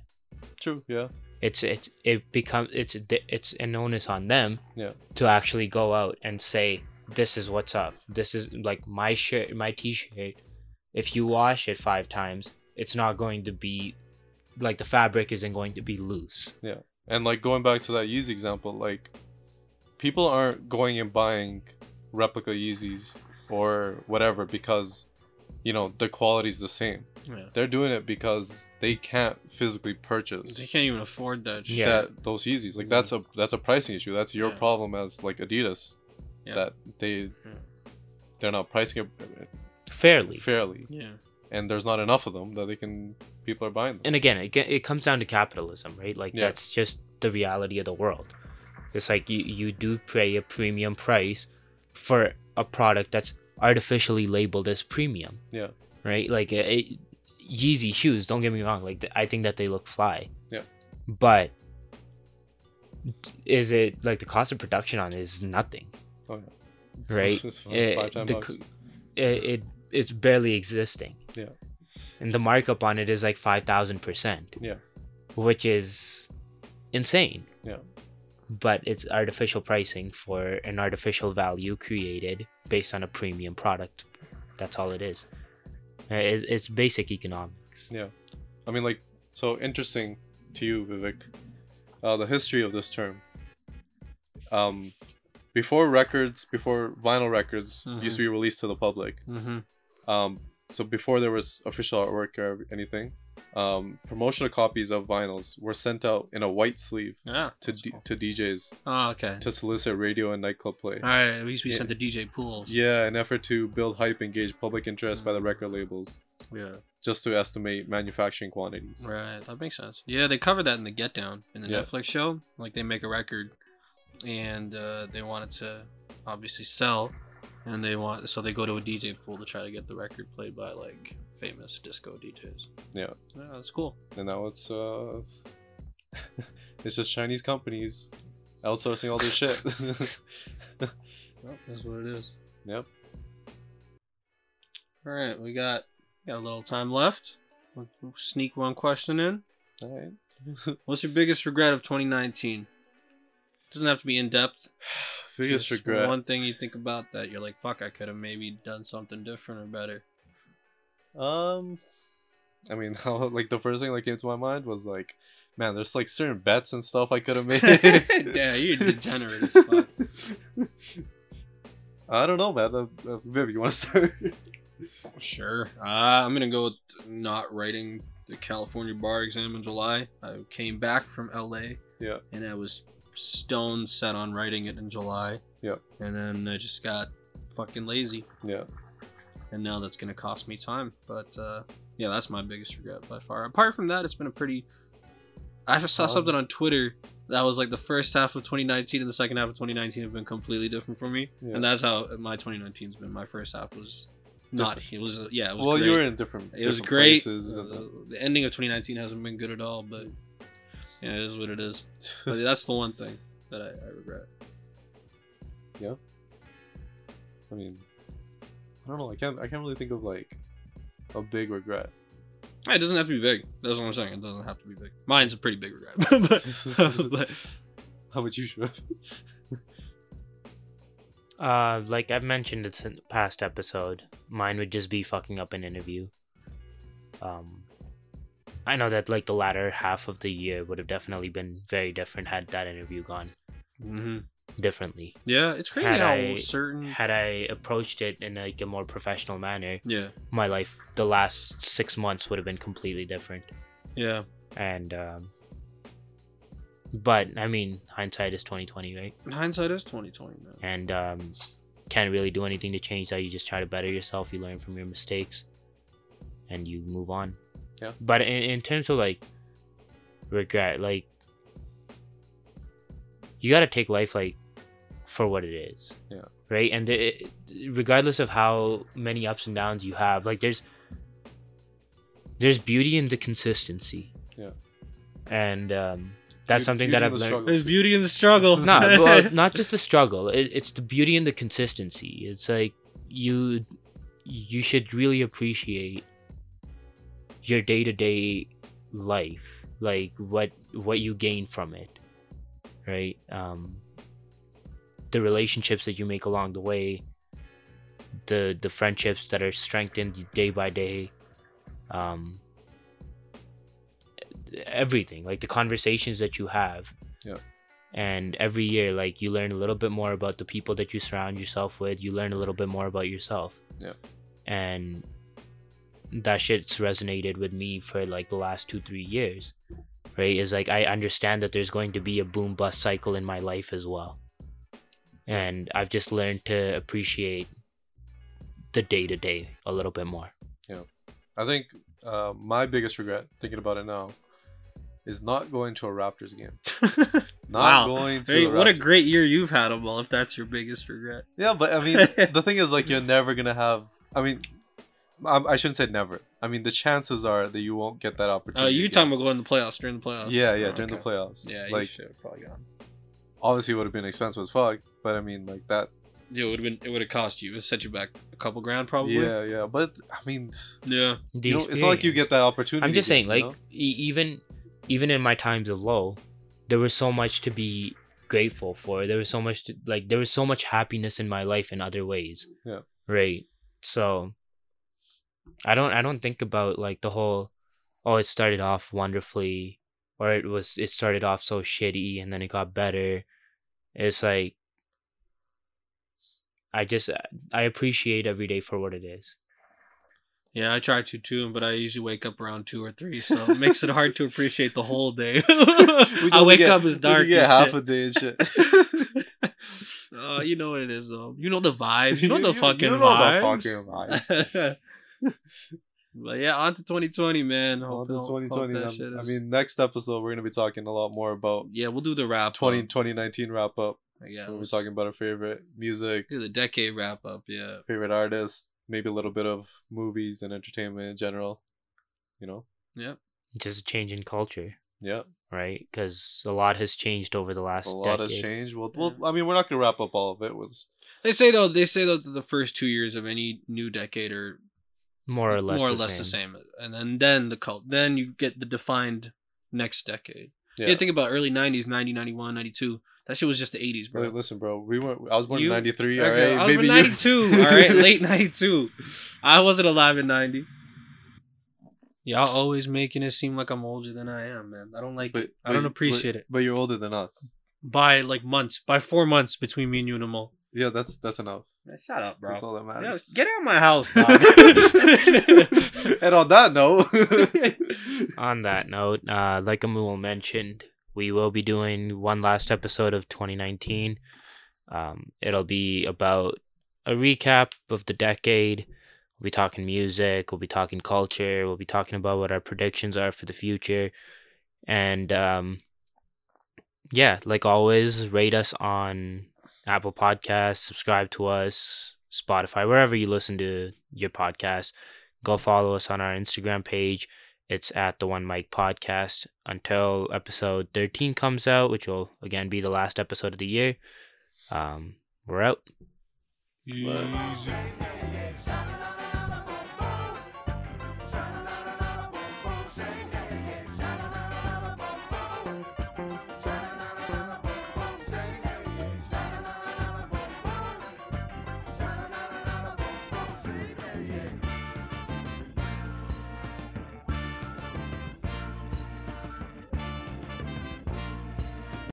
True. Yeah. It's an onus on them to actually go out and say, this is what's up. This is like my shirt, my t-shirt. If you wash it 5 times, it's not going to be like the fabric isn't going to be loose. Yeah. And like going back to that Yeezy example, like people aren't going and buying replica Yeezys or whatever because, you know, the quality's the same. Yeah. They're doing it because they can't physically purchase. They can't even afford that shit. Those Yeezys. Like that's a pricing issue. That's your problem as like Adidas. Yeah. That they're not pricing it fairly, and there's not enough of them that people are buying them. And again, it comes down to capitalism, right? Like that's just the reality of the world. It's like you do pay a premium price for a product that's artificially labeled as premium. Yeah, right. Like Yeezy shoes. Don't get me wrong. Like I think that they look fly. Yeah, but is it like the cost of production on it is nothing? Oh, yeah. Right, it's barely existing. Yeah, and the markup on it is like 5,000%. Yeah, which is insane. Yeah, but it's artificial pricing for an artificial value created based on a premium product. That's all it is. It's basic economics. Yeah, I mean, like, so interesting to you, Vivek, the history of this term. Before vinyl records used to be released to the public. Mm-hmm. So before there was official artwork or anything, promotional copies of vinyls were sent out in a white sleeve to DJs. Oh, okay. To solicit radio and nightclub play. All right, it used to be sent to DJ pools. Yeah, an effort to build hype and gauge public interest by the record labels. Yeah. Just to estimate manufacturing quantities. Right, that makes sense. Yeah, they covered that in the Get Down in the Netflix show. Like they make a record. and they wanted to obviously sell, and so they go to a DJ pool to try to get the record played by like famous disco DJs. Yeah, that's cool. And now it's it's just Chinese companies outsourcing all this shit. Well, that's what it is. Yep. All right, we got a little time left. We'll sneak one question in. All right. What's your biggest regret of 2019? Doesn't have to be in depth. Biggest just regret. One thing you think about that you're like, fuck, I could have maybe done something different or better. I mean, like the first thing that came to my mind was like, man, there's like certain bets and stuff I could have made. Yeah, you're degenerate as fuck. I don't know, man. Viv, you want to start? Sure. I'm gonna go with not writing the California bar exam in July. I came back from LA. Yeah. And I was stone set on writing it in July. Yeah. And then I just got fucking lazy. Yeah. And now that's gonna cost me time. But yeah, that's my biggest regret by far. Apart from that, it's been a pretty. I just saw something on Twitter that was like the first half of 2019 and the second half of 2019 have been completely different for me. Yeah. And that's how my 2019's been. My first half was not. Different. It was yeah. It was well, great. You were in different. It was great. Places the ending of 2019 hasn't been good at all, but yeah, it is what it is. But that's the one thing that I regret. Yeah. I mean, I don't know. I can't really think of like a big regret. It doesn't have to be big. That's what I'm saying. It doesn't have to be big. Mine's a pretty big regret. But how about you, Shiv? Like I've mentioned it in the past episode, mine would just be fucking up an interview. I know that like the latter half of the year would have definitely been very different had that interview gone differently. Yeah, it's crazy had I approached it in like a more professional manner. Yeah, my life the last 6 months would have been completely different. Yeah, and but I mean, hindsight is 2020, right? Hindsight is 2020, man. And can't really do anything to change that. You just try to better yourself. You learn from your mistakes, and you move on. Yeah. But in terms of like regret, like you gotta take life like for what it is. Yeah. Right. And regardless of how many ups and downs you have, like there's beauty in the consistency. Yeah. And that's something that I've learned. There's beauty in the struggle. No, well, not just the struggle. It's the beauty and the consistency. It's like you should really appreciate your day-to-day life, like what you gain from it, right? The relationships that you make along the way, the friendships that are strengthened day by day, everything, like the conversations that you have. Yeah. And every year, like, you learn a little bit more about the people that you surround yourself with. You learn a little bit more about yourself. Yeah. And that shit's resonated with me for like the last 2-3 years, right? Is like I understand that there's going to be a boom bust cycle in my life as well, and I've just learned to appreciate the day-to-day a little bit more. Yeah. I think my biggest regret, thinking about it now, is not going to a Raptors game. Not wow. Going to. Hey, what a great year you've had, Amal, if that's your biggest regret. Yeah, but I mean, the thing is, like, you're never gonna have. I mean, I shouldn't say never. I mean, the chances are that you won't get that opportunity. You're talking about going to the playoffs during the playoffs. Yeah, during the playoffs. Yeah, like, you should have probably gone. Obviously, it would have been expensive as fuck, but I mean, like that. Yeah, it would have cost you. It would have set you back a couple grand, probably. Yeah, but I mean, yeah, you know, it's not like you get that opportunity. I'm just saying, like, you know? Even in my times of low, there was so much to be grateful for. There was so much there was so much happiness in my life in other ways. Yeah. Right. So I don't think about like the whole, oh, it started off wonderfully, or it started off so shitty and then it got better. It's like I appreciate every day for what it is. Yeah, I try to too, but I usually wake up around 2 or 3, so it makes it hard to appreciate the whole day. I wake up as dark. You get half a day and shit. Oh, you know what it is though. You know the vibes. You know the fucking vibes. You know the fucking vibes. But yeah, on to 2020, man. On to 2020. I mean, next episode we're gonna be talking a lot more about. Yeah, we'll do the wrap. 2019 wrap up. I guess. When we're talking about our favorite music. The decade wrap up, yeah. Favorite artists, maybe a little bit of movies and entertainment in general, you know? Yeah. Just a change in culture. Yeah. Right? Because a lot has changed over the last decade. A lot has changed. Well, I mean, we're not going to wrap up all of it. They say, though, that the first 2 years of any new decade are more or less the same. And then the cult. Then you get the defined next decade. Yeah, think about early 90s, 90, 91, 92. That shit was just the 80s, bro. Listen, bro, I was born in 93, all right? I was born in 92, all right? Late 92. I wasn't alive in 90. Y'all always making it seem like I'm older than I am, man. I don't like it. I don't appreciate it. But you're older than us. By like months. By 4 months between me and you and Amol. Yeah, that's enough. Shut up, bro. That's all that matters. Yeah, get out of my house, dog. And on that note. On that note, like Amul mentioned, we will be doing one last episode of 2019. It'll be about a recap of the decade. We'll be talking music. We'll be talking culture. We'll be talking about what our predictions are for the future. And yeah, like always, rate us on Apple Podcasts, subscribe to us, Spotify, wherever you listen to your podcast. Go follow us on our Instagram page. It's at The One Mic Podcast. Until episode 13 comes out, which will, again, be the last episode of the year. We're out. Easy.